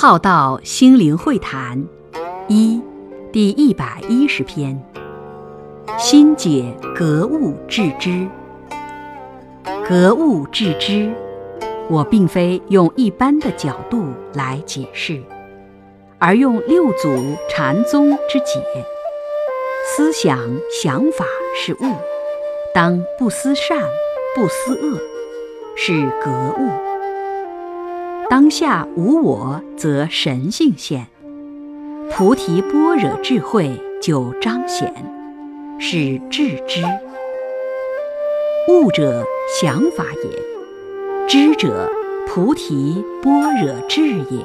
浩道心灵会谈一第110篇，心解格物致知。格物致知，我并非用一般的角度来解释，而用六祖禅宗之解。思想想法是物，当不思善不思恶，是格物。当下无我，则神性现，菩提般若智慧就彰显，是致知。悟者想法也，知者菩提般若智也。